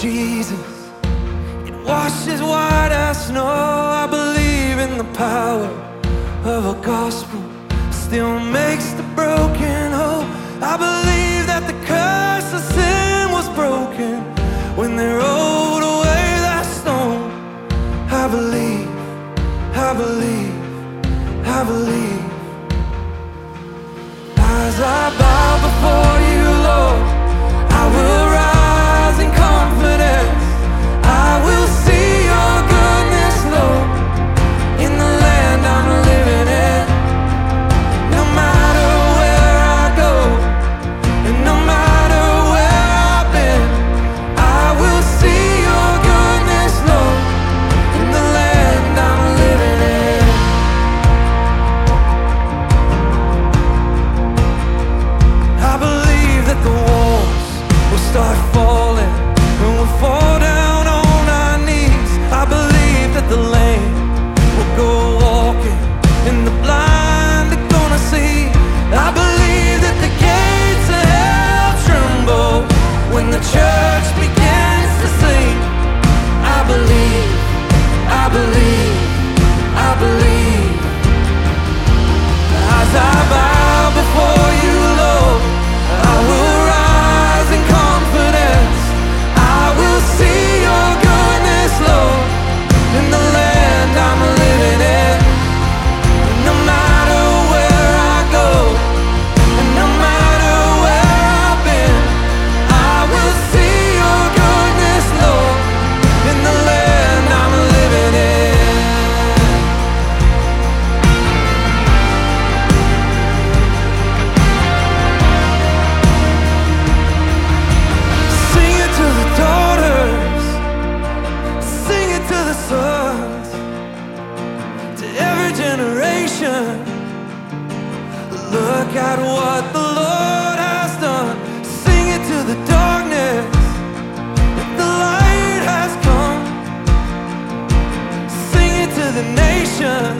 Jesus, it washes white as snow. I believe in the power of a gospel, still makes the broken whole. I believe that the curse of sin was broken when they rolled away that stone. I believe, I believe, I believe. As I bow before you, Lord, I will rise in confidence. I will see your goodness, Lord, in the land I'm living in. No matter where I go, and no matter where I've been, I will see your goodness, Lord, in the land I'm living in. I believe that the walls will start falling and we'll fall down on our knees. I believe that the lame will go walking and the blind are gonna see. I believe that the gates of hell tremble when the church begins to sing. I believe, I believe, I believe. As I bow before you, Lord, I will rise in confidence. I will see your goodness, Lord, in the land I'm living in. No matter where I go, and no matter where I've been, I will see your goodness, Lord, in the land I'm living in. Sing it to the daughters, sing it to the sons, to every generation. Look at what the Lord has done. Sing it to the darkness, that the light has come. Sing it to the nation,